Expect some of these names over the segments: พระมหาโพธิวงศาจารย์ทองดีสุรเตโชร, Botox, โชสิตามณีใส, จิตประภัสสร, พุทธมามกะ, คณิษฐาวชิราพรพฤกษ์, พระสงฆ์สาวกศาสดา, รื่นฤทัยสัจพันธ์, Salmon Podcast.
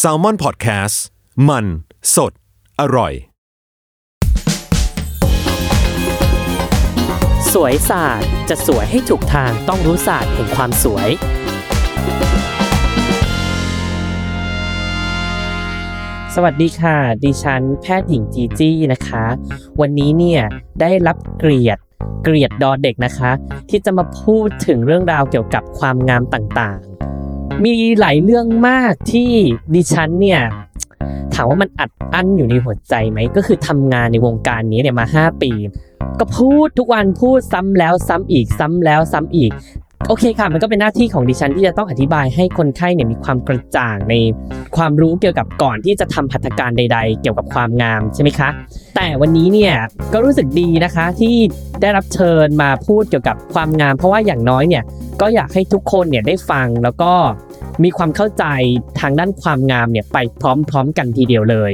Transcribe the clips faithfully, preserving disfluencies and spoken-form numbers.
Salmon Podcast มันสดอร่อยสวยศาสตร์จะสวยให้ถูกทางต้องรู้ศาสตร์แห่งความสวยสวัสดีค่ะดิฉันแพทย์หญิงจีจี้นะคะวันนี้เนี่ยได้รับเกียรติเกียรติดอเด็กนะคะที่จะมาพูดถึงเรื่องราวเกี่ยวกับความงามต่างๆมีหลายเรื่องมากที่ดิฉันเนี่ยถามว่ามันอัดอั้นอยู่ในหัวใจไหมก็คือทำงานในวงการนี้เนี่ยมาห้าปีก็พูดทุกวันพูดซ้ำแล้วซ้ำอีกซ้ำแล้วซ้ำอีกโอเคค่ะมันก็เป็นหน้าที่ของดิฉันที่จะต้องอธิบายให้คนไข้เนี่ยมีความกระจ่างในความรู้เกี่ยวกับก่อนที่จะทำหัตถการใดๆเกี่ยวกับความงามใช่ไหมคะแต่วันนี้เนี่ยก็รู้สึกดีนะคะที่ได้รับเชิญมาพูดเกี่ยวกับความงามเพราะว่าอย่างน้อยเนี่ยก็อยากให้ทุกคนเนี่ยได้ฟังแล้วก็มีความเข้าใจทางด้านความงามเนี่ยไปพร้อมๆกันทีเดียวเลย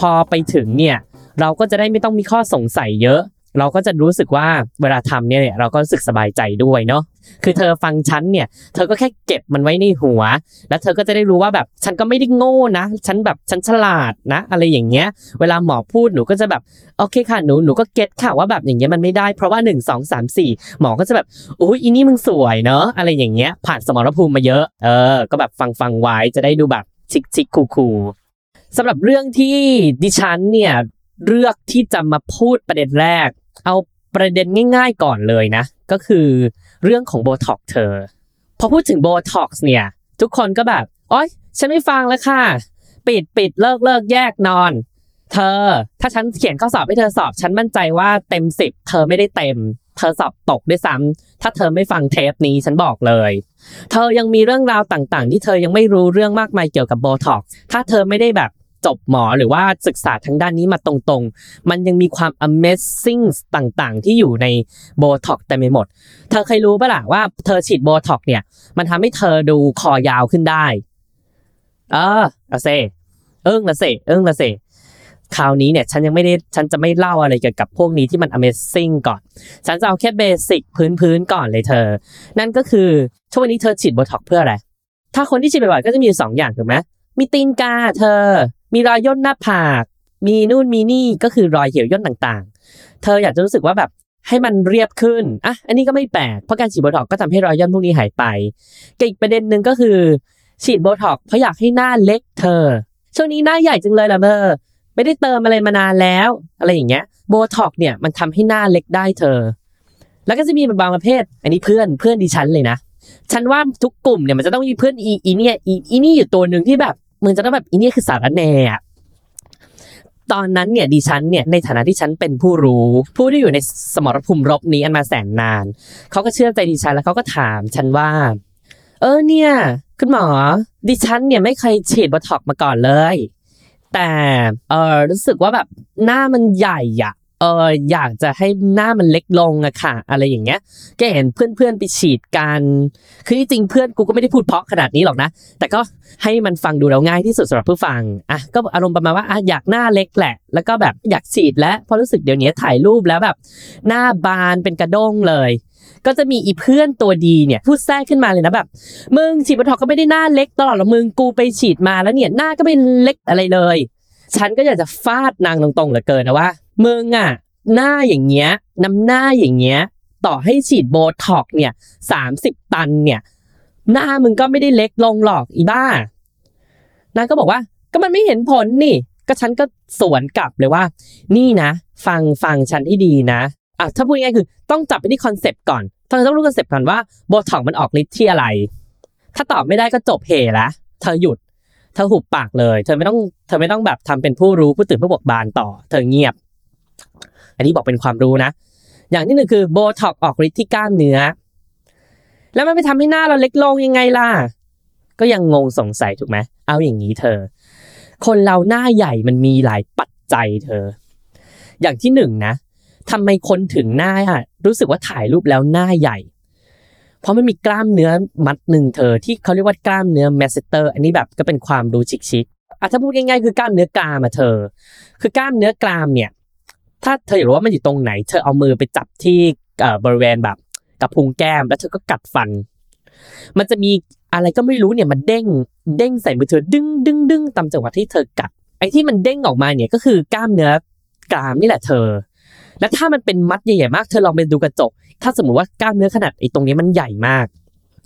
พอไปถึงเนี่ยเราก็จะได้ไม่ต้องมีข้อสงสัยเยอะเราก็จะรู้สึกว่าเวลาทำเนี่ยเราก็รู้สึกสบายใจด้วยเนาะคือเธอฟังฉันเนี่ยเธอก็แค่เก็บมันไว้ในหัวแล้วเธอก็จะได้รู้ว่าแบบฉันก็ไม่ได้โง่นะฉันแบบฉันฉลาดนะอะไรอย่างเงี้ยเวลาหมอพูดหนูก็จะแบบโอเคค่ะหนูหนูก็เก็ตค่ะว่าแบบอย่างเงี้ยมันไม่ได้เพราะว่าหนึ่ง สอง สาม สี่หมอก็จะแบบอุ๊ยอีนี่มึงสวยเนาะอะไรอย่างเงี้ยผ่านสมรภูมิมาเยอะเออก็แบบฟังฟังไว้จะได้ดูแบบชิคๆคูลๆสำหรับเรื่องที่ดิฉันเนี่ยเลือกที่จะมาพูดประเด็นแรกเอาประเด็นง่ายๆก่อนเลยนะก็คือเรื่องของ Botox เธอพอพูดถึง Botox เนี่ยทุกคนก็แบบโอ๊ยฉันไม่ฟังแล้วค่ะปิดปิดเลิกเลิกแยกนอนเธอถ้าฉันเขียนข้อสอบให้เธอสอบฉันมั่นใจว่าเต็มสิบเธอไม่ได้เต็มเธอสอบตกด้วยซ้ำถ้าเธอไม่ฟังเทปนี้ฉันบอกเลยเธอยังมีเรื่องราวต่างๆที่เธอยังไม่รู้เรื่องมากมายเกี่ยวกับ Botox ถ้าเธอไม่ได้แบบจบหมอหรือว่าศึกษาทางด้านนี้มาตรงๆมันยังมีความ amazing ต่างๆที่อยู่ใน Botox เต็มไปหมดเธอเคยรู้ป่ะล่ะว่าเธอฉีด Botox เนี่ยมันทำให้เธอดูคอยาวขึ้นได้เออละเซเอิ้งละเซเอิ้งละเซคราวนี้เนี่ยฉันยังไม่ได้ฉันจะไม่เล่าอะไรเกี่ยวกับพวกนี้ที่มัน amazing ก่อนฉันจะเอาแค่เบสิกพื้นๆก่อนเลยเธอนั่นก็คือช่วงนี้เธอฉีด Botox เพื่ออะไรถ้าคนที่ฉีดบ่อยๆก็จะมีอยู่สองอย่างถูกมั้ยมีตีนกาเธอมีรอยย่นหน้าผากมีนู่นมีนี่ก็คือรอยเหี่ยวย่นต่างๆเธออยากจะรู้สึกว่าแบบให้มันเรียบขึ้นอ่ะอันนี้ก็ไม่แปลกเพราะการฉีดโบท็อกก็ทำให้รอยย่นพวกนี้หายไปกับอีกประเด็นนึงก็คือฉีดโบท็อกเพราะอยากให้หน้าเล็กเธอช่วงนี้หน้าใหญ่จังเลยล่ะเธอไม่ได้เติมอะไรมานานแล้วอะไรอย่างเงี้ยโบท็อกเนี่ยมันทำให้หน้าเล็กได้เธอแล้วก็จะมีบางประเภทอันนี้เพื่อนเพื่อนดิฉันเลยนะฉันว่าทุกกลุ่มเนี่ยมันจะต้องมีเพื่อนอีอีเนี่ยอีอีนี่อยู่ตัวนึงที่แบบมึงจะต้องแบบอีนี่คือสารแหน่ตอนนั้นเนี่ยดิฉันเนี่ยในฐานะที่ฉันเป็นผู้รู้ผู้ที่อยู่ในสมรภูมิรบนี้อันมาแสนนานเขาก็เชื่อใจดิฉันแล้วเขาก็ถามฉันว่าเออเนี่ยคุณหมอดิฉันเนี่ยไม่เคยฉีดโบท็อกซ์มาก่อนเลยแต่เออรู้สึกว่าแบบหน้ามันใหญ่อะเอออยากจะให้หน้ามันเล็กลงอะค่ะอะไรอย่างเงี้ยแกเห็นเพื่อนๆไปฉีดกันคือจริงๆเพื่อนกูก็ไม่ได้พูดเพราะขนาดนี้หรอกนะแต่ก็ให้มันฟังดูแล้วง่ายที่สุดสำหรับผู้ฟังอ่ะก็อารมณ์ประมาณว่าอ่ะอยากหน้าเล็กแหละแล้วก็แบบอยากฉีดแล้วพอรู้สึกเดี๋ยวนี้ถ่ายรูปแล้วแบบหน้าบานเป็นกระด้งเลยก็จะมีอีเพื่อนตัวดีเนี่ยพูดแทรกขึ้นมาเลยนะแบบมึงฉีดโบท็อกซ์ก็ไม่ได้หน้าเล็กตลอดหรอกมึงกูไปฉีดมาแล้วเนี่ยหน้าก็ไม่เล็กอะไรเลยฉันก็อยากจะฟาดนางตรงๆเหลือเกินนะว่ามึงอ่ะหน้าอย่างเงี้ยน้ำหน้าอย่างเงี้ยต่อให้ฉีดโบท็อกซ์เนี่ยสามสิบตันเนี่ยหน้ามึงก็ไม่ได้เล็กลงหรอกอีบ้านางก็บอกว่าก็มันไม่เห็นผลนี่ก็ฉันก็สวนกลับเลยว่านี่นะฟังฟังฉันให้ดีนะอ่ะถ้าพูดง่ายๆคือต้องจับไปที่คอนเซ็ปต์ก่อนต้องต้องรู้คอนเซ็ปต์ก่อนว่าโบท็อกซ์มันออกฤทธิ์ที่อะไรถ้าตอบไม่ได้ก็จบเหละเธอหยุดเธอหุบปากเลยเธอไม่ต้องเธอไม่ต้องแบบทำเป็นผู้รู้ผู้ตื่นผู้เบิกบานต่อเธอเงียบอันนี้บอกเป็นความรู้นะอย่างที่หนึ่งคือโบท็อกซ์ออกฤทธิ์ที่กล้ามเนื้อแล้วมันไปทำให้หน้าเราเล็กลงยังไงล่ะ ก็ยังงงสงสัยถูกไหมเอาอย่างนี้เธอคนเราหน้าใหญ่มันมีหลายปัจจัยเธออย่างที่หนึ่งนะทำไมคนถึงหน้าอ่ะรู้สึกว่าถ่ายรูปแล้วหน้าใหญ่เพราะมันมีกล้ามเนื้อมัดหนึ่งเธอที่เขาเรียกว่ากล้ามเนื้อแมสเตอร์อันนี้แบบก็เป็นความรู้ชิคๆอ่ะถ้าพูดง่ายๆคือกล้ามเนื้อกรามอ่ะเธอคือกล้ามเนื้อกรามเนี่ยถ้าเธออยากรู้ว่ามันอยู่ตรงไหนเธอเอามือไปจับที่เอ่อบริเวณแบบกระพุ้งแก้มแล้วเธอก็กัดฟันมันจะมีอะไรก็ไม่รู้เนี่ยมันเด้งเด้งใส่มือเธอดึงๆๆตามจังหวะที่เธอกัดไอ้ที่มันเด้งออกมาเนี่ยก็คือกล้ามเนื้อกรามนี่แหละเธอและถ้ามันเป็นมัดใหญ่ๆมากเธอลองไปดูกระจกถ้าสมมุติว่ากล้ามเนื้อขนาดไอ้ตรงนี้มันใหญ่มาก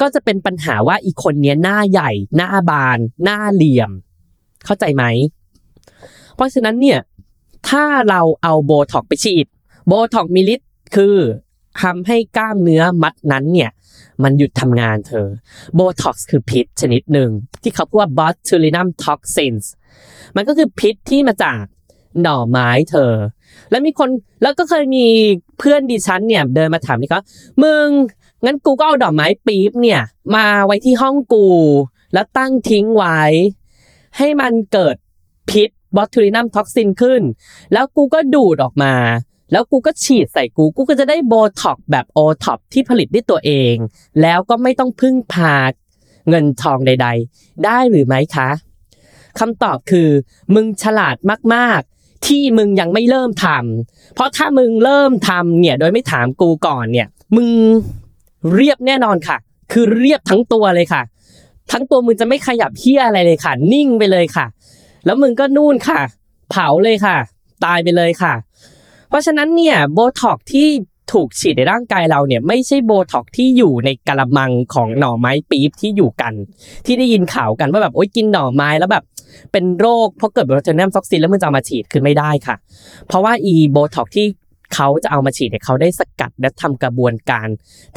ก็จะเป็นปัญหาว่าอีกคนเนี้ยหน้าใหญ่หน้าบานหน้าเหลี่ยมเข้าใจไหมเพราะฉะนั้นเนี่ยถ้าเราเอาโบท็อกไปฉีดโบท็อกมีฤทธิ์คือทำให้กล้ามเนื้อมัดนั้นเนี่ยมันหยุดทำงานเธอโบท็อกคือพิษชนิดหนึ่งที่เขาพูดว่า botulinum toxins มันก็คือพิษที่มาจากหน่อไม้เธอแล้วมีคนแล้วก็เคยมีเพื่อนดิฉันเนี่ยเดินมาถามนี่ก็มึงงั้นกูก็เอาดอกไม้ปี๊บเนี่ยมาไว้ที่ห้องกูแล้วตั้งทิ้งไว้ให้มันเกิดพิษบอทูลินัมท็อกซินขึ้นแล้วกูก็ดูดออกมาแล้วกูก็ฉีดใส่กูกูก็จะได้โบท็อกแบบโอท็อปที่ผลิตด้วยตัวเองแล้วก็ไม่ต้องพึ่งพาเงินทองใดๆได้หรือไม่คะคำตอบคือมึงฉลาดมากๆที่มึงยังไม่เริ่มทำเพราะถ้ามึงเริ่มทำเนี่ยโดยไม่ถามกูก่อนเนี่ยมึงเรียบแน่นอนค่ะคือเรียบทั้งตัวเลยค่ะทั้งตัวมึงจะไม่ขยับเหี้ยอะไรเลยค่ะนิ่งไปเลยค่ะแล้วมึงก็นู่นค่ะเผาเลยค่ะตายไปเลยค่ะเพราะฉะนั้นเนี่ยโบท็อกที่ถูกฉีดในร่างกายเราเนี่ยไม่ใช่โบท็อกที่อยู่ในกะละมังของหน่อไม้ปี๊บที่อยู่กันที่ได้ยินข่าวกันว่าแบบโอ๊ยกินหน่อไม้แล้วแบบเป็นโรคเพราะเกิดบอทูลินัมท็อกซินแล้วมึงจะเอามาฉีดคือไม่ได้ค่ะเพราะว่าอีโบท็อกที่เขาจะเอามาฉีดเนี่ยเขาได้สกัดและทำกระบวนการ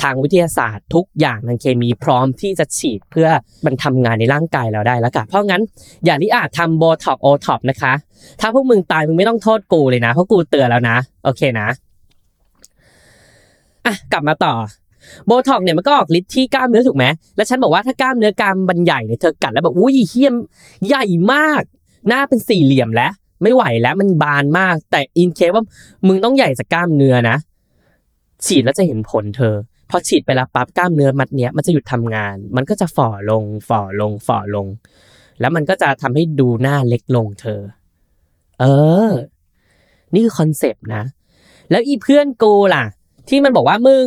ทางวิทยาศาสตร์ทุกอย่างทางเคมีพร้อมที่จะฉีดเพื่อมันทำงานในร่างกายเราได้แล้วค่ะเพราะงั้นอย่าที่อาจทำโบท็อกโอท็อปนะคะถ้าพวกมึงตายมึงไม่ต้องโทษกูเลยนะเพราะกูเตือนแล้วนะโอเคนะอ่ะกลับมาต่อโบท็อกเนี่ยมันก็ออกฤทธิ์ที่กล้ามเนื้อถูกไหมแล้วฉันบอกว่าถ้ากล้ามเนื้อกรามมันใหญ่เนี่ยเธอกัดแล้วแบบอุ้ยเหี้ยมใหญ่มากหน้าเป็นสี่เหลี่ยมแล้วไม่ไหวแล้วมันบานมากแต่อินเคสว่ามึงต้องใหญ่จากกล้ามเนื้อนะฉีดแล้วจะเห็นผลเธอพอฉีดไปแล้วปั๊บกล้ามเนื้อมัดเนี้ยมันจะหยุดทำงานมันก็จะฝ่อลงฝ่อลงฝ่อลงแล้วมันก็จะทำให้ดูหน้าเล็กลงเธอเออนี่คือคอนเซปต์นะแล้วอีเพื่อนกูล่ะที่มันบอกว่ามึง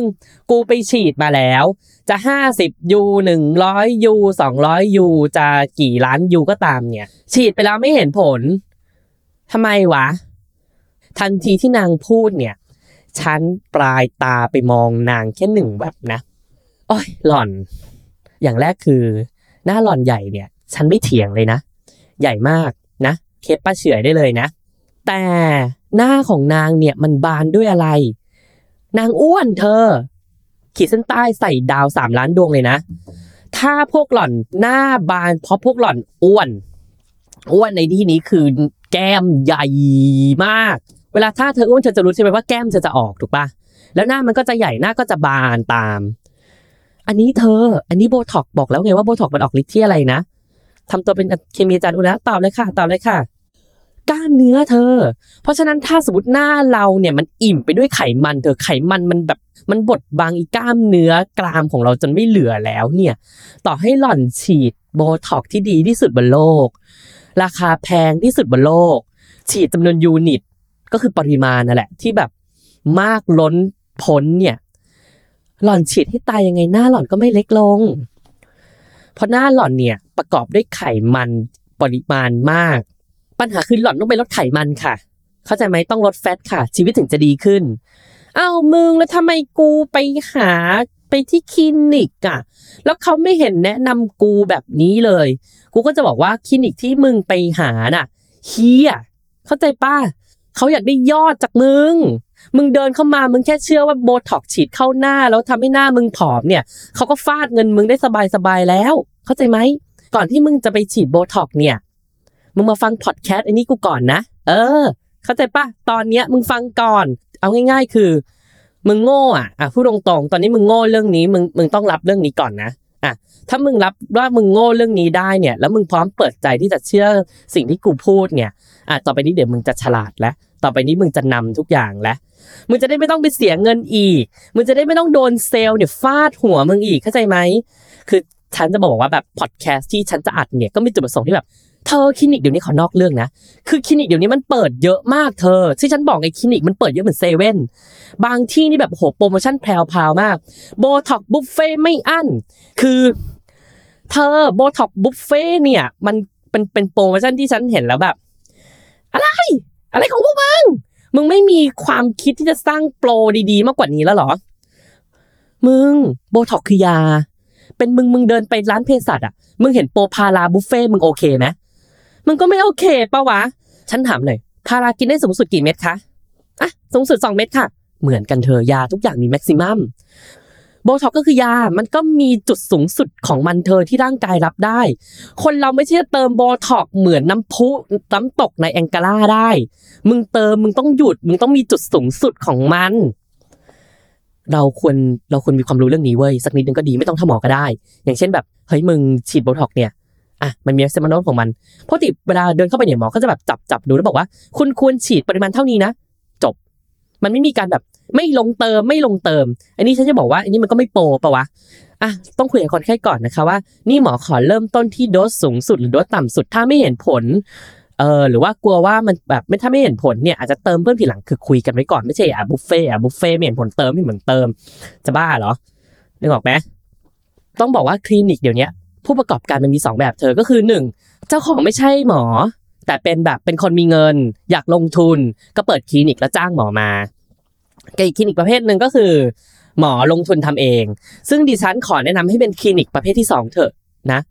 กูไปฉีดมาแล้วจะห้าสิบยูหนึ่งร้อยยูสองร้อยยูจะกี่ล้านยูก็ตามเนี่ยฉีดไปแล้วไม่เห็นผลทำไมวะทันทีที่นางพูดเนี่ยฉันปลายตาไปมองนางแค่หนึ่งแบบนะโอ๊ยหล่อนอย่างแรกคือหน้าหล่อนใหญ่เนี่ยฉันไม่เถียงเลยนะใหญ่มากนะเคปป้าเฉื่อยได้เลยนะแต่หน้าของนางเนี่ยมันบานด้วยอะไรนางอ้วนเธอขีดเส้นใต้ใส่ดาวสามล้านดวงเลยนะถ้าพวกหล่อนหน้าบานเพราะพวกหล่อนอ้วนอ้วนในที่นี้คือแก้มใหญ่มากเวลาถ้าเธออ้วนเธอจะรู้ใช่ไหมว่าแก้มเธอจะออกถูกป่ะแล้วหน้ามันก็จะใหญ่หน้าก็จะบานตามอันนี้เธออันนี้โบท็อกบอกแล้วไงว่าโบท็อกมันออกฤทธิ์ที่อะไรนะทำตัวเป็นเคมีอาจารย์อุณะตอบเลยค่ะตอบเลยค่ะกล้ามเนื้อเธอเพราะฉะนั้นถ้าสมมติหน้าเราเนี่ยมันอิ่มไปด้วยไขมันเธอไขมันมันแบบมันบดบังอีกล้ามเนื้อกรามของเราจนไม่เหลือแล้วเนี่ยต่อให้หล่อนฉีดโบท็อกที่ดีที่สุดบนโลกราคาแพงที่สุดบนโลกฉีดจำนวนยูนิตก็คือปริมาณนั่นแหละที่แบบมากล้นพ้นเนี่ยหล่อนฉีดให้ตายยังไงหน้าหล่อนก็ไม่เล็กลงเพราะหน้าหล่อนเนี่ยประกอบด้วยไขมันปริมาณมากปัญหาคือหล่อนต้องไปลดไขมันค่ะเข้าใจไหมต้องลดแฟตค่ะชีวิตถึงจะดีขึ้นเอ้ามึงแล้วทำไมกูไปหาไปที่คลินิกอ่ะแล้วเขาไม่เห็นแนะนำกูแบบนี้เลยกูก็จะบอกว่าคลินิกที่มึงไปหาน่ะเฮียเข้าใจป่ะเขาอยากได้ยอดจากมึงมึงเดินเข้ามามึงแค่เชื่อว่าโบท็อกซ์ฉีดเข้าหน้าแล้วทำให้หน้ามึงผอมเนี่ยเขาก็ฟาดเงินมึงได้สบายๆแล้วเข้าใจไหมก่อนที่มึงจะไปฉีดโบท็อกซ์เนี่ยมึงมาฟังพอดแคสต์อันนี้กูก่อนนะเออเข้าใจป่ะตอนเนี้ยมึงฟังก่อนเอาง่ายๆคือมึงโง่อ่ะอ่ะพูดตรงๆตอนนี้มึงโง่เรื่องนี้มึงมึงต้องรับเรื่องนี้ก่อนนะอ่ะ ถ้ามึงรับว่ามึงโง่เรื่องนี้ได้เนี่ยแล้วมึงพร้อมเปิดใจที่จะเชื่อสิ่งที่กูพูดเนี่ยอ่ะต่อไปนี้เดี๋ยวมึงจะฉลาดแล้วต่อไปนี้มึงจะนำทุกอย่างแล้วมึงจะได้ไม่ต้องไปเสียเงินอีกมึงจะได้ไม่ต้องโดนเซลล์เนี่ยฟาดหัวมึงอีกเข้าใจไหมคือฉันจะบอกว่าแบบพอดแคสต์ที่ฉันจะอัดเนี่ยก็มีจุดประสงค์ที่แบบเธอคลินิกเดี๋ยวนี้ขอนอกเรื่องนะคือคลินิกเดี๋ยวนี้มันเปิดเยอะมากเธอที่ฉันบอกไอ้คลินิกมันเปิดเยอะเหมือนเซเว่นบางที่นี่แบบโหโปรโมชั่นแพรวๆมาก Botox บุฟเฟ่ไม่อั้นคือเธอ Botox บุฟเฟ่เนี่ยมันเป็นเป็นโปรโมชั่นที่ฉันเห็นแล้วแบบอะไรอะไรของพวกมึงมึงไม่มีความคิดที่จะสร้างโปรดีๆมากกว่านี้แล้วหรอมึง Botox คือยาเป็นมึงมึงเดินไปร้านเภสัชอ่ะมึงเห็นโปรพาราบุฟเฟ่มึงโอเคมั้ยมันก็ไม่โอเคป่ะวะฉันถามหน่อยพารากินได้สูงสุดกี่เม็ดคะอ่ะสูงสุดสองเม็ดค่ะเหมือนกันเธอยาทุกอย่างมีแม็กซิมัมโบท็อกก็คือยามันก็มีจุดสูงสุดของมันเธอที่ร่างกายรับได้คนเราไม่ใช่เติมโบท็อกเหมือนน้ำพุน้ำตกในแองการ่าได้มึงเติมมึงต้องหยุดมึงต้องมีจุดสูงสุดของมันเราควรเราควรมีความรู้เรื่องนี้เว้ยสักนิดนึงก็ดีไม่ต้องทำหมอก็ได้อย่างเช่นแบบเฮ้ยมึงฉีดโบท็อกเนี่ยอ่ะมันมีเซมาโนของมันเพราะติเวลาเดินเข้าไปเนี่ยหมอก็จะแบบจับจับดูแล้วบอกว่าคุณควรฉีดปริมาณเท่านี้นะจบมันไม่มีการแบบไม่ลงเติมไม่ลงเติมอันนี้ฉันจะบอกว่าอันนี้มันก็ไม่โปรป่ะวะอ่ะต้องคุยกับคนไข้ก่อนนะคะว่านี่หมอขอเริ่มต้นที่โดสสูงสุดหรือโดสต่ำสุดถ้าไม่เห็นผลเออหรือว่ากลัวว่ามันแบบไม่ถ้าไม่เห็นผลเนี่ยอาจจะเติมเพิ่มทีหลังคือคุยกันไว้ก่อนไม่ใช่อ่ะบุฟเฟ่อ่ะบุฟเฟ่ไม่เห็นผลเติมไม่เหมือนเติมจะบ้าเหรอนึกออกมั้ยต้องบอกว่าคลินิกเดี๋ยวนี้ผู้ประกอบการมันมีสองแบบเธอก็คือหนึ่งเจ้าของไม่ใช่หมอแต่เป็นแบบเป็นคนมีเงินอยากลงทุนก็เปิดคลินิกแล้วจ้างหมอมากับอีกคลินิกประเภทนึงก็คือหมอลงทุนทำเองซึ่งดิฉันขอแนะนำให้เป็นคลินิกประเภทที่สองเถอะนะ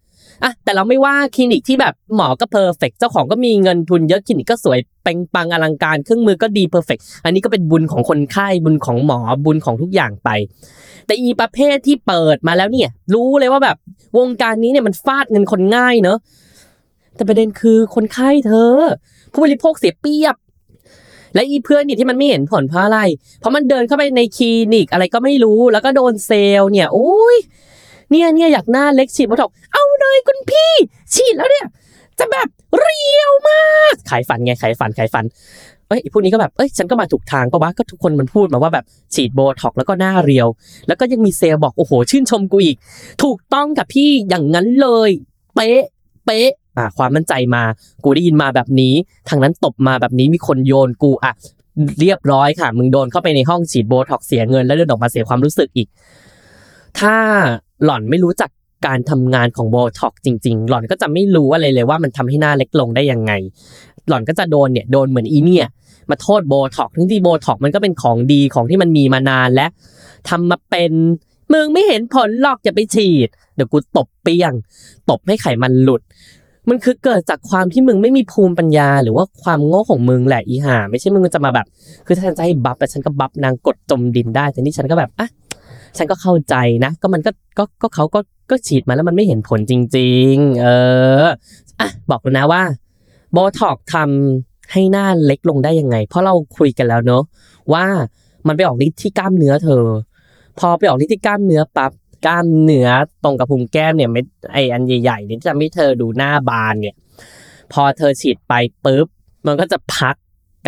อ่ะแต่เราไม่ว่าคลินิกที่แบบหมอก็เพอร์เฟคเจ้าของก็มีเงินทุนเยอะคลินิกก็สวยเป่งปังอลังการเครื่องมือก็ดีเพอร์เฟคอันนี้ก็เป็นบุญของคนไข้บุญของหมอบุญของทุกอย่างไปแต่อีประเภทที่เปิดมาแล้วเนี่ยรู้เลยว่าแบบวงการนี้เนี่ยมันฟาดเงินคนง่ายเนอะแต่ประเด็นคือคนไข้เธอผู้บริโภคเสียเปรียบและอีเพื่อนนี่ที่มันไม่เห็นผลเพราะอะไรเพราะมันเดินเข้าไปในคลินิกอะไรก็ไม่รู้แล้วก็โดนเซลล์เนี่ยโอ้ยเนี่ยเนี่ยอยากหน้าเล็กฉีดโบท็อกซ์เอาเลยคุณพี่ฉีดแล้วเนี่ยจะแบบเรียวมากขายฝันไงขายฝันขายฝันเอ้ยพวกนี้ก็แบบเอ้ยฉันก็มาถูกทางป่ะวะก็ทุกคนมันพูดมาว่าแบบฉีดโบท็อกซ์แล้วก็หน้าเรียวแล้วก็ยังมีเซลล์บอกโอ้โหชื่นชมกูอีกถูกต้องกับพี่อย่างนั้นเลยเป๊ะเป๊ะอ่ะความมั่นใจมากูได้ยินมาแบบนี้ทางนั้นตบมาแบบนี้มีคนโยนกูอ่ะเรียบร้อยค่ะมึงโดนเข้าไปในห้องฉีดโบท็อกซ์เสียเงินแล้วเดินออกมาเสียความรู้สึกอีกถ้าหล่อนไม่รู้จักการทำงานของโบท็อกซ์จริงๆหล่อนก็จะไม่รู้อะไรเลยว่ามันทำให้หน้าเล็กลงได้ยังไงหล่อนก็จะโดนเนี่ยโดนเหมือนอีเนี่ยมาโทษโบท็อกซ์ทั้งที่โบท็อกซ์มันก็เป็นของดีของที่มันมีมานานและทำมาเป็นมึงไม่เห็นผลหรอกอย่าไปฉีดเดี๋ยวกูตบเปี้ยงตบให้ไขมันหลุดมันคือเกิดจากความที่มึงไม่มีภูมิปัญญาหรือว่าความโง่ของมึงแหละอีห่าไม่ใช่มึงจะมาแบบคือถ้าฉันจะให้บัฟแต่ฉันก็บัฟนางกดจมดินได้แต่นี่ฉันก็แบบอ่ะฉันก็เข้าใจนะก็มันก็ก็ก็เขาก็ก็ฉีดมาแล้วมันไม่เห็นผลจริงๆเอออ่ะบอกเลยนะว่าโบท็อกซ์ทำให้หน้าเล็กลงได้ยังไงเพราะเราคุยกันแล้วเนอะว่ามันไปออกฤทธิ์ที่กล้ามเนื้อเธอพอไปออกฤทธิ์ที่กล้ามเนื้อปั๊บกล้ามเนื้อตรงกับภูมิแก้มเนี่ยไม่ไออันใหญ่ๆนี่จะไม่เธอดูหน้าบานเนี่ยพอเธอฉีดไปปุ๊บมันก็จะพัก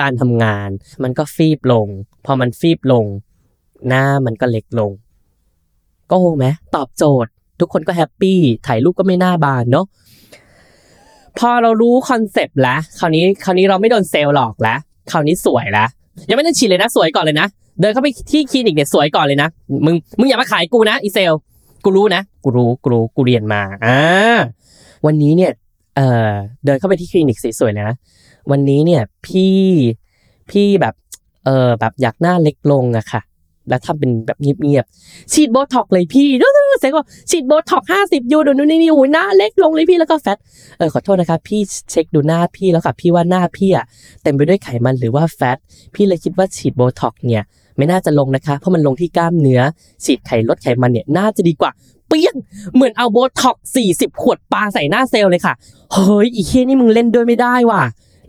การทำงานมันก็ฟีบลงพอมันฟีบลงหน้ามันก็เล็กลงก็โหมั้ยตอบโจทย์ทุกคนก็แฮปปี้ถ่ายรูปก็ไม่หน้าบานเนาะพอเรารู้คอนเซ็ปต์แล้วคราวนี้คราวนี้เราไม่โดนเซลล์หลอกแล้วคราวนี้สวยแล้วยังไม่ได้ฉีดเลยนะสวยก่อนเลยนะเดินเข้าไปที่คลินิกเนี่ยสวยก่อนเลยนะมึงมึงอย่ามาขายกูนะอีเซลกูรู้นะกูรู้กูรู้กูเรียนมาอ่าวันนี้เนี่ยเอ่อเดินเข้าไปที่คลินิกสวยๆเลยนะวันนี้เนี่ยพี่พี่แบบเอ่อแบบอยากหน้าเล็กลงอะค่ะแล้วทำเป็นแบบเงียบๆฉีดโบท็อกซ์เลยพี่ดูๆเสร็จก็ฉีดโบท็อกซ์ห้าสิบยูโดนู่นนี่โอ้ยหน้าเล็กลงเลยพี่แล้วก็แฟตเออขอโทษนะครับพี่เช็คดูหน้าพี่แล้วค่ะพี่ว่าหน้าพี่อ่ะเต็มไปด้วยไขมันหรือว่าแฟตพี่เลยคิดว่าฉีดโบท็อกซ์เนี่ยไม่น่าจะลงนะคะเพราะมันลงที่กล้ามเนื้อฉีดไขลดไขมันเนี่ยน่าจะดีกว่าเปี้ยงเหมือนเอาโบท็อกซ์สี่สิบขวดปาใส่หน้าเซลล์เลยค่ะเฮ้ยอีเหี้ยนี่มึงเล่นด้วยไม่ได้ว่ะ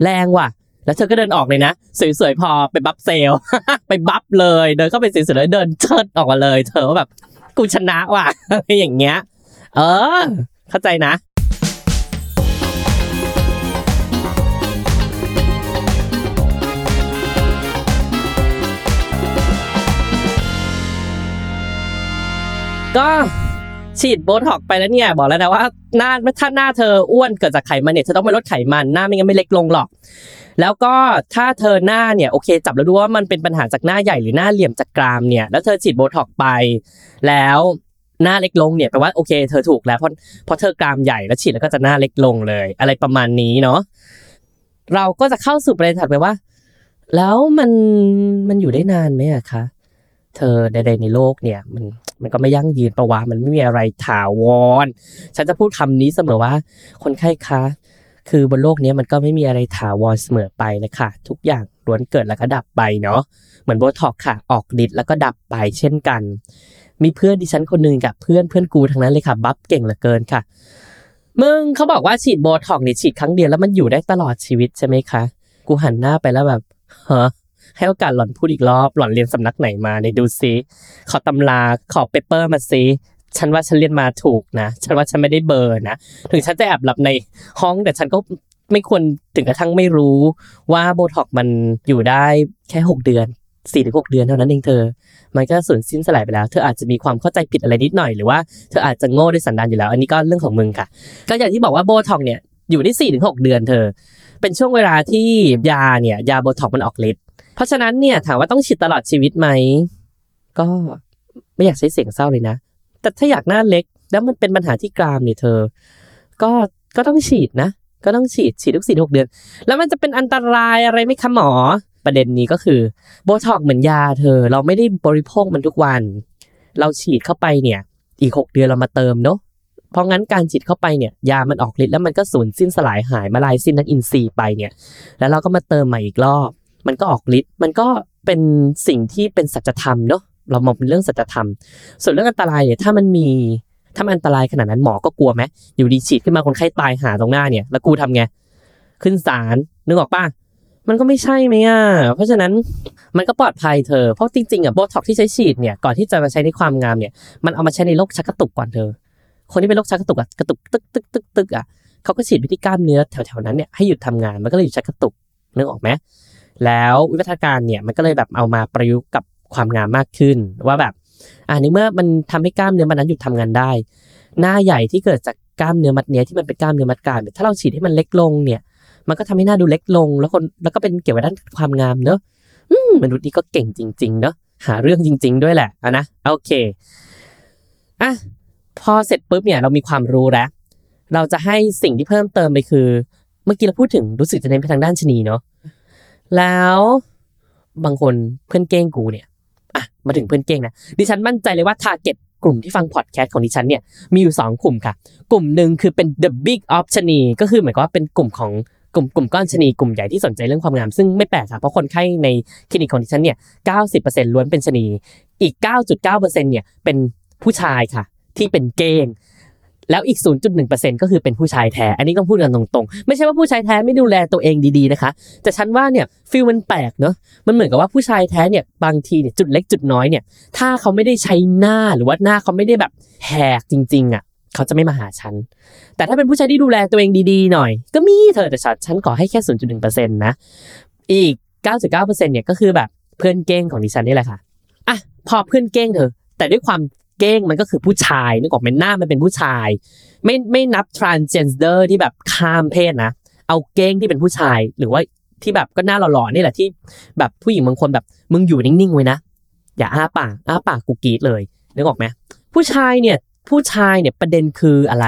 แรงว่ะแล้วเธอก็เดินออกเลยนะสวยๆพอไปบัฟเซล ไปบัฟเลยเดินเข้าไปสวยๆเดินเชิดออกมาเลยเธอว่าแบบกูชนะว่ะ อย่างเงี้ย เออเข้าใจนะก็ฉีดโบท็อกซ์ไปแล้วเนี่ยบอกแล้วนะว่าหน้าถ้าหน้าเธออ้วนเกิดจากไขมันเนี่ยเธอต้องไปลดไขมันหน้าไม่งั้นไม่เล็กลงหรอกแล้วก็ถ้าเธอหน้าเนี่ยโอเคจับแล้วดูว่ามันเป็นปัญหาจากหน้าใหญ่หรือหน้าเหลี่ยมจากกรามเนี่ยแล้วเธอฉีดโบท็อกซ์ไปแล้วหน้าเล็กลงเนี่ยแปลว่าโอเคเธอถูกแล้วเพราะเพราะเธอกรามใหญ่แล้วฉีดแล้วก็จะหน้าเล็กลงเลยอะไรประมาณนี้เนาะเราก็จะเข้าสู่ประเด็นถัดไปว่าแล้วมันมันอยู่ได้นานไหมอะคะเธอใดๆในโลกเนี่ยมันมันก็ไม่ยั่งยืนปะวะมันไม่มีอะไรถาวรฉันจะพูดคำนี้เสมอว่าคนไข้คะคือบนโลกนี้มันก็ไม่มีอะไรถาวรเสมอไปนะคะทุกอย่างล้วนเกิดแล้วก็ดับไปเนาะเหมือนโบท็อกซ์ค่ะออกฤทธิ์แล้วก็ดับไปเช่นกันมีเพื่อนดิฉันคนนึงกับเพื่อนเพื่อนกูทั้งนั้นเลยค่ะบัฟเก่งเหลือเกินค่ะมึงเขาบอกว่าฉีดโบท็อกซ์เนี่ยฉีดครั้งเดียวแล้วมันอยู่ได้ตลอดชีวิตใช่ไหมคะกูหันหน้าไปแล้วแบบฮะให้โอกาสหล่อนพูดอีกรอบหล่อนเรียนสำนักไหนมาเนี่ยดูซิขอตำราขอเปเปอร์มาซิฉันว่าฉันเรียนมาถูกนะฉันว่าฉันไม่ได้เบอร์นะถึงฉันจะแอบหลับในห้องแต่ฉันก็ไม่ควรถึงกระทั่งไม่รู้ว่าโบท็อกซ์มันอยู่ได้แค่หกเดือนสี่ถึงหกเดือนเท่านั้นเองเธอมันก็สูญสิ้นสลายไปแล้วเธออาจจะมีความเข้าใจผิดอะไรนิดหน่อยหรือว่าเธออาจจะโง่ด้วยสันดานอยู่แล้วอันนี้ก็เรื่องของมึงค่ะก็อย่างที่บอกว่าโบท็อกซ์เนี่ยอยู่ได้สี่ถึงหกเดือนเธอเป็นช่วงเวลาที่ยาเนี่ยยาโบท็อกซ์มันออกฤทธิ์เพราะฉะนั้นเนี่ยถามว่าต้องฉีดตลอดชีวิตไหมก็ไม่อยากใช้เสียงเศร้าเลยนะแต่ถ้าอยากหน้าเล็กแล้วมันเป็นปัญหาที่กรามเนี่ยเธอก็ก็ต้องฉีดนะก็ต้องฉีดฉีดทุกสี่หกเดือนแล้วมันจะเป็นอันตรายอะไรไหมคะหมอประเด็นนี้ก็คือโบท็อกซ์เหมือนยาเธอเราไม่ได้บริโภคมันทุกวันเราฉีดเข้าไปเนี่ยอีกหกเดือนเรามาเติมเนาะเพราะงั้นการฉีดเข้าไปเนี่ยยามันออกฤทธิ์แล้วมันก็สูญสิ้นสลายหายมาลายสิ้นนั้นอินทรีย์ไปเนี่ยแล้วเราก็มาเติมใหม่อีกรอบมันก็ออกฤทธิ์มันก็เป็นสิ่งที่เป็นสัจธรรมเนาะเรามองเป็นเรื่องสัจธรรมส่วนเรื่องอันตรายเนี่ยถ้ามันมีถ้ามันอันตรายขนาดนั้นหมอก็กลัวไหมอยู่ดีฉีดขึ้นมาคนไข้ตายหาตรงหน้าเนี่ยแล้วกูทำไงขึ้นศาลนึกออกป่ะมันก็ไม่ใช่ไหมอ่ะเพราะฉะนั้นมันก็ปลอดภัยเธอเพราะจริงๆอ่ะโบท็อกซ์ที่ใช้ฉีดเนี่ยก่อนที่จะมาใช้ในความงามเนี่ยมันเอามาใช้ในโรคชักกระตุกก่อนเธอคนที่เป็นโรคชักกระตุกอ่ะกระตุกตึกตึกตึกตึกอ่ะเขาก็ฉีดไปที่กล้ามเนื้อแถวๆนั้นเนี่ยให้หยุดทำงานมันก็เลยอยู่ชักกระตุกนึกออกไหมแล้ววิวัฒนาการเนี่ยมันก็เลยแบบเอามาประยุกต์กับความงามมากขึ้นว่าแบบอ่าในเมื่อมันทำให้กล้ามเนื้อมันนั้นหยุดทำงานได้หน้าใหญ่ที่เกิดจากกล้ามเนื้อมัดเนี้ยที่มันเป็นกล้ามเนื้อมัดกลางถ้าเราฉีดให้มันเล็กลงเนี่ยมันก็ทำให้หน้าดูเล็กลงแล้วคนแล้วก็เป็นเกี่ยวกับด้านความงามเนอะอืมมนุษย์นี่ก็เก่งจริงๆเนอะหาเรื่องจริงๆด้วยแหละอ่ะนะโอเคอ่ะพอเสร็จปุ๊บเนี่ยเรามีความรู้แล้วเราจะให้สิ่งที่เพิ่มเติมไปคือเมื่อกี้เราพูดถึงรู้สึกจะเน้นไปทางด้านชะนีเนาะแล้วบางคนเพื่อนเก้งกูเนี่ยอ่ะมาถึงเพื่อนเก้งนะดิฉันมั่นใจเลยว่าทาร์เก็ตกลุ่มที่ฟังพอดแคสต์ของดิฉันเนี่ยมีอยู่สองกลุ่มค่ะกลุ่มนึงคือเป็น The Big of ชะนีก็คือหมายความว่าเป็นกลุ่มของกลุ่มกลุ่มก้อนชะนีกลุ่มใหญ่ที่สนใจเรื่องความงามซึ่งไม่แปลกค่ะเพราะคนไข้ในคลินิกของดิฉันเนี่ย เก้าสิบเปอร์เซ็นต์ ล้วนเป็นชะนีอีก เก้าจุดเก้าเปอร์เซ็นต์ เนี่ยเป็นผู้ชายค่ะที่เป็นเก้งแล้วอีก ศูนย์จุดหนึ่งเปอร์เซ็นต์ ก็คือเป็นผู้ชายแท้อันนี้ต้องพูดกันตรงๆไม่ใช่ว่าผู้ชายแท้ไม่ดูแลตัวเองดีๆนะคะแต่ฉันว่าเนี่ยฟีลมันแปลกเนาะมันเหมือนกับว่าผู้ชายแท้เนี่ยบางทีเนี่ยจุดเล็กจุดน้อยเนี่ยถ้าเขาไม่ได้ใช้หน้าหรือว่าหน้าเขาไม่ได้แบบแหกจริงๆอ่ะเขาจะไม่มาหาฉันแต่ถ้าเป็นผู้ชายที่ดูแลตัวเองดีๆหน่อยก็มีเธอแต่ฉันขอให้แค่ ศูนย์จุดหนึ่งเปอร์เซ็นต์ นะอีก เก้าจุดเก้าเปอร์เซ็นต์ เนี่ยก็คือแบบเพื่อนเก้งของดิฉันนี่แหละค่ะอ่ะพอเพื่อนเก้งเธอแต่ด้วยความเก้งมันก็คือผู้ชายนึกออกมั้ยหน้ามันเป็นผู้ชายไม่ไม่นับ transgender ที่แบบข้ามเพศนะเอาเก้งที่เป็นผู้ชายหรือว่าที่แบบก็หน้าหล่อๆนี่แหละที่แบบผู้หญิงบางคนแบบมึงอยู่นิ่งๆไว้นะอย่าอ้าปากอ้าปากกูกรี๊ดเลยนึกออกมั้ยผู้ชายเนี่ยผู้ชายเนี่ยประเด็นคืออะไร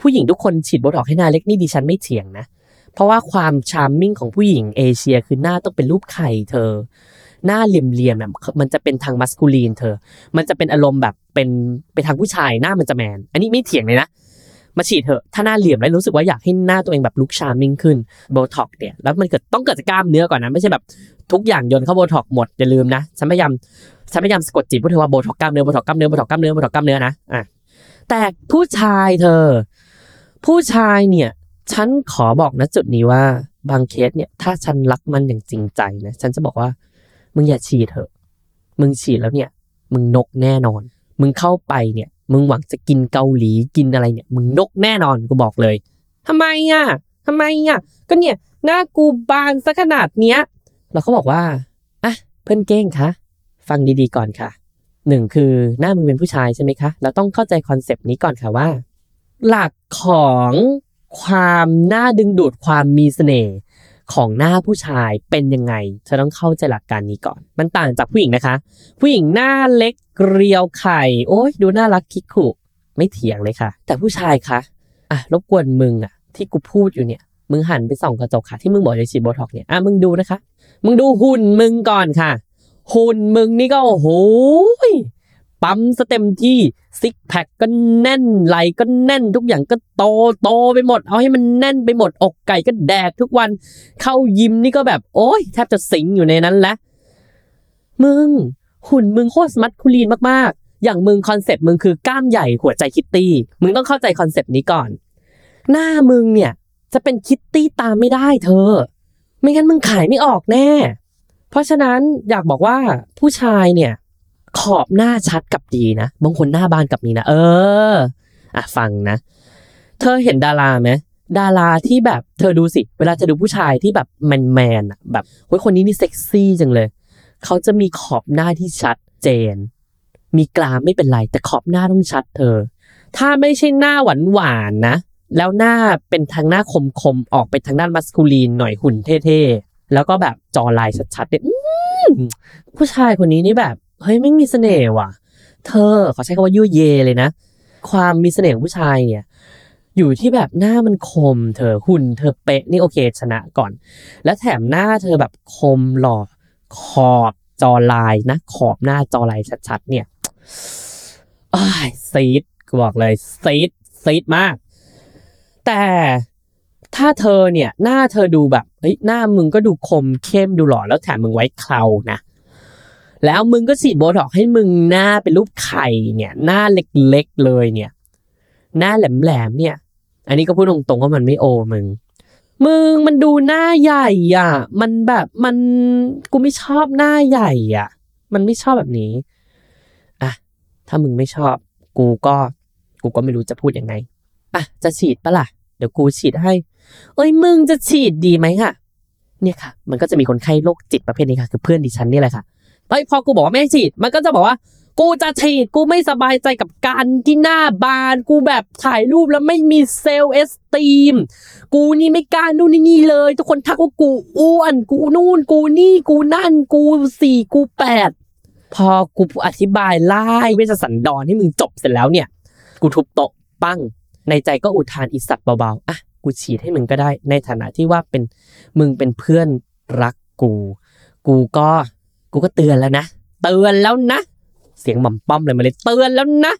ผู้หญิงทุกคนฉีดโบท็อกซ์ให้หน้าเล็กนี่ดิฉันไม่เถียงนะเพราะว่าความชาร์มมิ่งของผู้หญิงเอเชียคือหน้าต้องเป็นรูปไข่เธอหน้าเหลี่ยมๆน่ะมันจะเป็นทางมัสคูลีนเธอมันจะเป็นอารมณ์แบบเป็นไปทางผู้ชายหน้ามันจะแมนอันนี้ไม่เถียงเลยนะมาฉีดเถอะถ้าหน้าเหลี่ยมแล้วรู้สึกว่าอยากให้หน้าตัวเองแบบลุคชาร์มมิ่งขึ้นโบท็อกซ์เนี่ยแล้วมันเกิดต้องเกิดจากกล้ามเนื้อก่อนนะไม่ใช่แบบทุกอย่างโยนเข้าโบท็อกซ์หมดอย่าลืมนะฉันพยายามฉันพยายามสะกดจิตว่าเธอว่าโบท็อกซ์กล้ามเนื้อโบท็อกซ์กล้ามเนื้อโบท็อกซ์กล้ามเนื้อโบท็อกซ์กล้ามเนื้อนะอ่ะแต่ผู้ชายเธอผู้ชายเนี่ยฉันขอบอกณจุดนี้ว่าบางเคสเนี่ยถ้าฉันรักมันอย่างจริงใจนะฉันจะบอกว่ามึงอย่าฉีดเถอะมึงฉีดแล้วเนี่ยมึงนกแน่นอนมึงเข้าไปเนี่ย มึงหวังจะกินเกาหลีกินอะไรเนี่ยมึงนกแน่นอนกูบอกเลยทำไมอ่ะทำไมอ่ะก็เนี่ยหน้ากูบานซะขนาดเนี้ยแล้วเขาบอกว่าอ่ะเพื่อนเก้งคะฟังดีๆก่อนค่ะหนึ่งคือหน้ามึงเป็นผู้ชายใช่ไหมคะเราต้องเข้าใจคอนเซปต์นี้ก่อนค่ะว่าหลักของความน่าดึงดูดความมีเสน่ห์ของหน้าผู้ชายเป็นยังไงเธอต้องเข้าใจหลักการนี้ก่อนมันต่างจากผู้หญิงนะคะผู้หญิงหน้าเล็กเรียวไข่โอ๊ยดูน่ารักคิกคุไม่เถียงเลยค่ะแต่ผู้ชายคะอ่ะรบกวนมึงอ่ะที่กูพูดอยู่เนี่ยมึงหันไปส่องกระจกค่ะที่มึงบอกจะฉีดโบท็อกซ์เนี่ยอ่ะมึงดูนะคะมึงดูหุ่นมึงก่อนค่ะหุ่นมึงนี่ก็โอ้โหปั๊มซะเต็มที่ซิกแพคก็แน่นไหลก็แน่นทุกอย่างก็โตโตไปหมดเอาให้มันแน่นไปหมดอกไก่ก็แดกทุกวันเข้ายิมนี่ก็แบบโอ๊ยแทบจะสิงอยู่ในนั้นละมึงหุ่นมึงโคตรมัสคูลีนมากๆอย่างมึงคอนเซ็ปต์มึงคือกล้ามใหญ่หัวใจคิตตี้มึงต้องเข้าใจคอนเซ็ปต์นี้ก่อนหน้ามึงเนี่ยจะเป็นคิตตี้ตามไม่ได้เธอไม่งั้นมึงขายไม่ออกแน่เพราะฉะนั้นอยากบอกว่าผู้ชายเนี่ยขอบหน้าชัดกับดีนะบางคนหน้าบานกับนี้นะเอออ่ะฟังนะเธอเห็นดาราไหมดาราที่แบบเธอดูสิเวลาเธอดูผู้ชายที่แบบแมนแมนอ่ะแบบโอ้ยคนนี้นี่เซ็กซี่จังเลยเขาจะมีขอบหน้าที่ชัดเจนมีกรามไม่เป็นไรแต่ขอบหน้าต้องชัดเธอถ้าไม่ใช่หน้าหวานหวานนะแล้วหน้าเป็นทางหน้าคมๆออกไปทางด้านมัสคูลีนหน่อยหุ่นเท่ๆแล้วก็แบบจอลายชัดๆเนี่ยผู้ชายคนนี้นี่แบบเฮ้ยไม่มีเสน่ห์ว่ะเธอขอใช้คำว่ายั่วเยเลยนะความมีเสน่ห์ของผู้ชายเนี่ยอยู่ที่แบบหน้ามันคมเธอหุ่นเธอเป๊ะนี่โอเคชนะก่อนและแถมหน้าเธอแบบคมหล่อขอบจอลายนะขอบหน้าจอลายชัดๆเนี่ยอ้ายซีดกูบอกเลยซีดซีดมากแต่ถ้าเธอเนี่ยหน้าเธอดูแบบเฮ้ยหน้ามึงก็ดูคมเข้มดูหล่อแล้วแถมมึงไว้เครานะแล้วมึงก็ฉีดโบท็อกซ์ให้มึงหน้าเป็นรูปไข่เนี่ยหน้าเล็กๆเลยเนี่ยหน้าแหลมๆเนี่ยอันนี้ก็พูดตรงๆว่ามันไม่โอมึงมึงมันดูหน้าใหญ่อ่ะมันแบบมันกูไม่ชอบหน้าใหญ่อ่ะมันไม่ชอบแบบนี้อ่ะถ้ามึงไม่ชอบกูก็กูก็ไม่รู้จะพูดยังไงอ่ะจะฉีดปะล่ะเดี๋ยวกูฉีดให้เอ้ยมึงจะฉีดดีไหมค่ะเนี่ยค่ะมันก็จะมีคนไข้โรคจิตประเภทนี้ค่ะคือเพื่อนดิฉันนี่แหละค่ะเฮ้ยพอกูบอกว่าไม่ฉีดมันก็จะบอกว่ากูจะฉีดกูไม่สบายใจกับการที่หน้าบานกูแบบถ่ายรูปแล้วไม่มีเซลล์เอสตีมกูนี่ไม่กล้านู่นนี่เลยทุกคนทักว่ากูอ้วนกูนู่นกูนี่กูนั่นกูสี่กูแปดพอกูอธิบายไล่เวชสันดรให้มึงจบเสร็จแล้วเนี่ยกูทุบโต๊ะปั้งในใจก็อุทานอีสัตว์เบาๆอ่ะกูฉีดให้มึงก็ได้ในฐานะที่ว่าเป็นมึงเป็นเพื่อนรักกูกูก็กูก็เตือนแล้วนะเตือนแล้วนะเสียงหม่ำป้อมเลยมาเลยเตือนแล้วนะ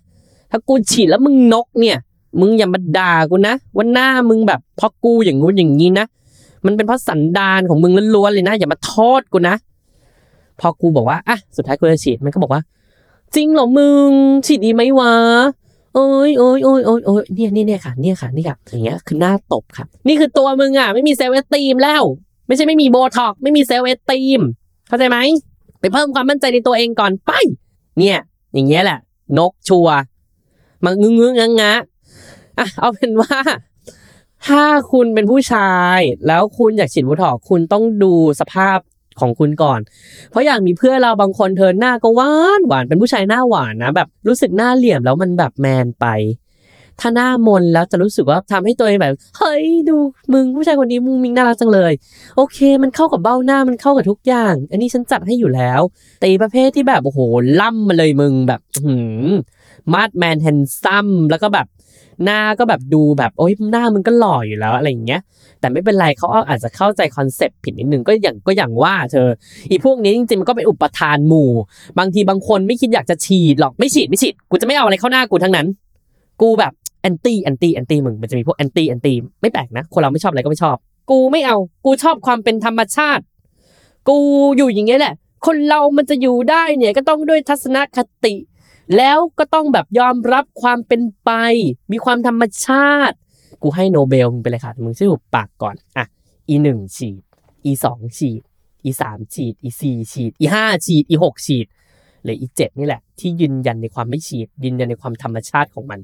ถ้ากูฉีดแล้วมึงนกเนี่ยมึงอย่ามาด่ากูนะว่าหน้ามึงแบบเพราะกูอย่างงู้นอย่างงี้นะมันเป็นเพราะสันดานของมึงล้วนๆเลยนะอย่ามาโทษกูนะพอกูบอกว่าอ่ะสุดท้ายกูจะฉีดมันก็บอกว่าจริงเหรอมึงฉีดดีไหมวะโอ๊ยโอ๊ยโอ๊ยโอ๊ยโอ๊ยเนี่ยเนี่ยเนี่ยค่ะเนี่ยค่ะนี่ค่ะอย่างเงี้ยคือหน้าตบค่ะนี่คือตัวมึงอ่ะไม่มีเซลล์เอสตีมแล้วไม่ใช่ไม่มีโบท็อกไม่มีเซลล์เอสตีมเข้าใจไหมไปเพิ่มความมั่นใจในตัวเองก่อนไปเนี่ยอย่างเงี้ยแหละนกชัวมันงึ้งงึ้งงะอ่ะเอาเป็นว่าถ้าคุณเป็นผู้ชายแล้วคุณอยากฉีดโบท็อกซ์คุณต้องดูสภาพของคุณก่อนเพราะอย่างมีเพื่อนเราบางคนเธอหน้าก็หวานหวานเป็นผู้ชายหน้าหวานนะแบบรู้สึกหน้าเหลี่ยมแล้วมันแบบแมนไปถ้าหน้ามนแล้วจะรู้สึกว่าทำให้ตัวเองแบบเฮ้ยดูมึงผู้ชายคนนี้มุ้งมิ้งน่ารักจังเลยโอเคมันเข้ากับเบ้าหน้ามันเข้ากับทุกอย่างอันนี้ฉันจัดให้อยู่แล้วแต่ประเภทที่แบบโอ้โหล่ำมาเลยมึงแบบหืมมาดแมนแฮนซัมแล้วก็แบบหน้าก็แบบดูแบบโอ้ยหน้ามึงก็หล่ออยู่แล้วอะไรอย่างเงี้ยแต่ไม่เป็นไรเขาอาจจะเข้าใจคอนเซ็ปต์ผิดนิดนึงก็อย่างก็อย่างว่าเธออีพวกนี้จริงๆมันก็เป็นอุปทานหมู่บางทีบางคนไม่คิดอยากจะฉีดหรอกไม่ฉีดไม่ฉีดกูจะไม่เอาอะไรเข้าหน้ากูทั้งนั้นกูแบบแอนตี้แอนตี้แอนตี้มึงมันจะมีพวกแอนตี้แอนตี้ไม่แปลกนะคนเราไม่ชอบอะไรก็ไม่ชอบกูไม่เอากูชอบความเป็นธรรมชาติกูอยู่อย่างเงี้ยแหละคนเรามันจะอยู่ได้เนี่ยก็ต้องด้วยทัศนคติแล้วก็ต้องแบบยอมรับความเป็นไปมีความธรรมชาติกูให้โนเบลมึงไปเลยค่ะมึงชื่อปากก่อนอ่ะ อี หนึ่ง ฉีด อี สอง ฉีด อี สาม ฉีด อี สี่ ฉีด อี ห้า ฉีด อี หก ฉีด หรืออีเจ็ดนี่แหละที่ยืนยันในความไม่ฉีดยืนยันในความธรรมชาติของมัน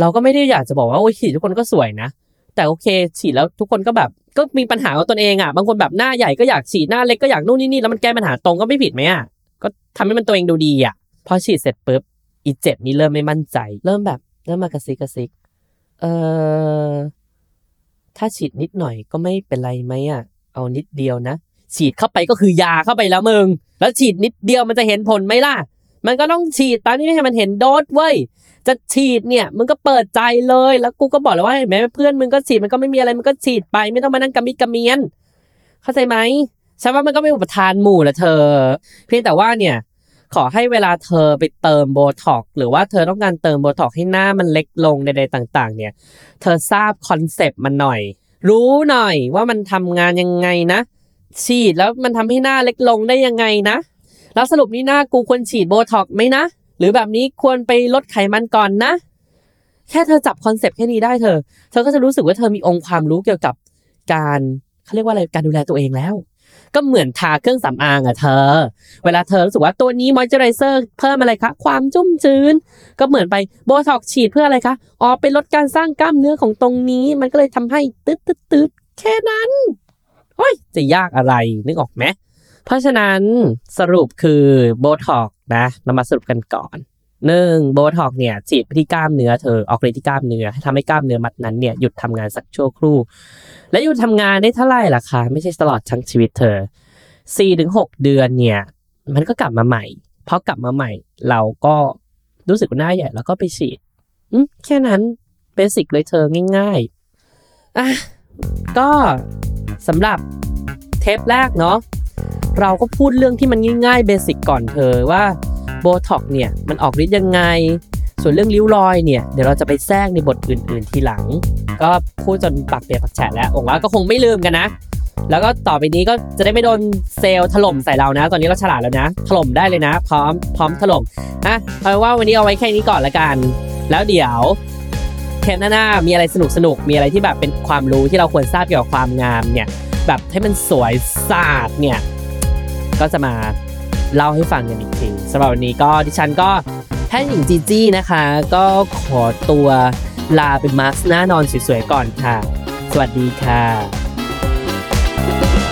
เราก็ไม่ได้อยากจะบอกว่าโอ้ยฉีดทุกคนก็สวยนะแต่โอเคฉีดแล้วทุกคนก็แบบก็มีปัญหาของตนเองอ่ะบางคนแบบหน้าใหญ่ก็อยากฉีดหน้าเล็กก็อยากนู่นนี่นี่แล้วมันแก้ปัญหาตรงก็ไม่ผิดไหมอ่ะก็ทำให้มันตัวเองดูดีอ่ะพอฉีดเสร็จปุ๊บอีเจ็ดนี่เริ่มไม่มั่นใจเริ่มแบบเริ่มมากระซิกกระซิกเอ่อถ้าฉีดนิดหน่อยก็ไม่เป็นไรไหมอ่ะเอานิดเดียวนะฉีดเข้าไปก็คือยาเข้าไปแล้วมึงแล้วฉีดนิดเดียวมันจะเห็นผลไหมล่ะมันก็ต้องฉีดตามนี้ให้มันเห็นโดสเว้ยจะฉีดเนี่ยมึงก็เปิดใจเลยแล้วกูก็บอกแล้วว่าแม้เพื่อนมึงก็ฉีดมันก็ไม่มีอะไรมึงก็ฉีดไปไม่ต้องมานั่งกระมิดกระเมียนเข้าใจไหมใช่ว่ามันก็ไม่อุปทานหมู่ละเธอเพียงแต่ว่าเนี่ยขอให้เวลาเธอไปเติมโบท็อกซ์หรือว่าเธอต้องการเติมโบท็อกซ์ให้หน้ามันเล็กลงใดๆต่างๆเนี่ยเธอทราบคอนเซปต์มันหน่อยรู้หน่อยว่ามันทำงานยังไงนะฉีดแล้วมันทำให้หน้าเล็กลงได้ยังไงนะแล้วสรุปนี่หน้ากูควรฉีดโบท็อกซ์ไหมนะหรือแบบนี้ควรไปลดไขมันก่อนนะแค่เธอจับคอนเซปต์แค่นี้ได้เธอเธอก็จะรู้สึกว่าเธอมีองค์ความรู้เกี่ยวกับการเขาเรียกว่าอะไรการดูแลตัวเองแล้วก็เหมือนทาเครื่องสำอางอ่ะเธอเวลาเธอรู้สึกว่าตัวนี้มอยเจอไรเซอร์เพิ่มอะไรคะความชุ่มชื้นก็เหมือนไปโบท็อกซ์ฉีดเพื่ออะไรคะอ๋อไปลดการสร้างกล้ามเนื้อของตรงนี้มันก็เลยทำให้ตึ๊ดตึ๊ดตึ๊ดแค่นั้นโอ้ยจะยากอะไรนึกออกไหมเพราะฉะนั้นสรุปคือโบท็อกซ์นะเรามาสรุปกันก่อนหนึ่งโบท็อกซ์เนี่ยฉีดที่กล้ามเนื้อเธอออกฤทธิ์ที่กล้ามเนื้อทำให้กล้ามเนื้อมัดนั้นเนี่ยหยุดทำงานสักชั่วครู่และหยุดทำงานได้เท่าไหร่ล่ะคะไม่ใช่ตลอดทั้งชีวิตเธอ สี่ถึงหก เดือนเนี่ยมันก็กลับมาใหม่พอกลับมาใหม่เราก็รู้สึกหน้าใหญ่แล้วก็ไปฉีดแค่นั้นเบสิกเลยเธอง่ายๆอ่ะก็สำหรับเทปแรกเนาะเราก็พูดเรื่องที่มันง่ายๆเบสิกก่อนเธอว่าโบท็อกซ์เนี่ยมันออกฤทธิ์ยังไงส่วนเรื่องริ้วรอยเนี่ยเดี๋ยวเราจะไปแทรกในบทอื่นๆทีหลังก็พูดจนปากเปียกปากแฉะแล้วหวังว่าก็คงไม่ลืมกันนะแล้วก็ต่อไปนี้ก็จะได้ไม่โดนเซลล์ถล่มใส่เรานะตอนนี้เราฉลาดแล้วนะถล่มได้เลยนะพร้อมพร้อมถล่มอ่ะเอาเป็นว่าวันนี้เอาไว้แค่นี้ก่อนละกันแล้วเดี๋ยวเทปหน้าๆมีอะไรสนุกๆมีอะไรที่แบบเป็นความรู้ที่เราควรทราบเกี่ยวกับความงามเนี่ยแบบให้มันสวยสะอาดเนี่ยก็จะมาเล่าให้ฟังกันอีกทีสำหรับวันนี้ก็ดิฉันก็แพทย์หญิงจีจี้นะคะก็ขอตัวลาเป็นมาสก์หน้านอนสวยๆก่อนค่ะสวัสดีค่ะ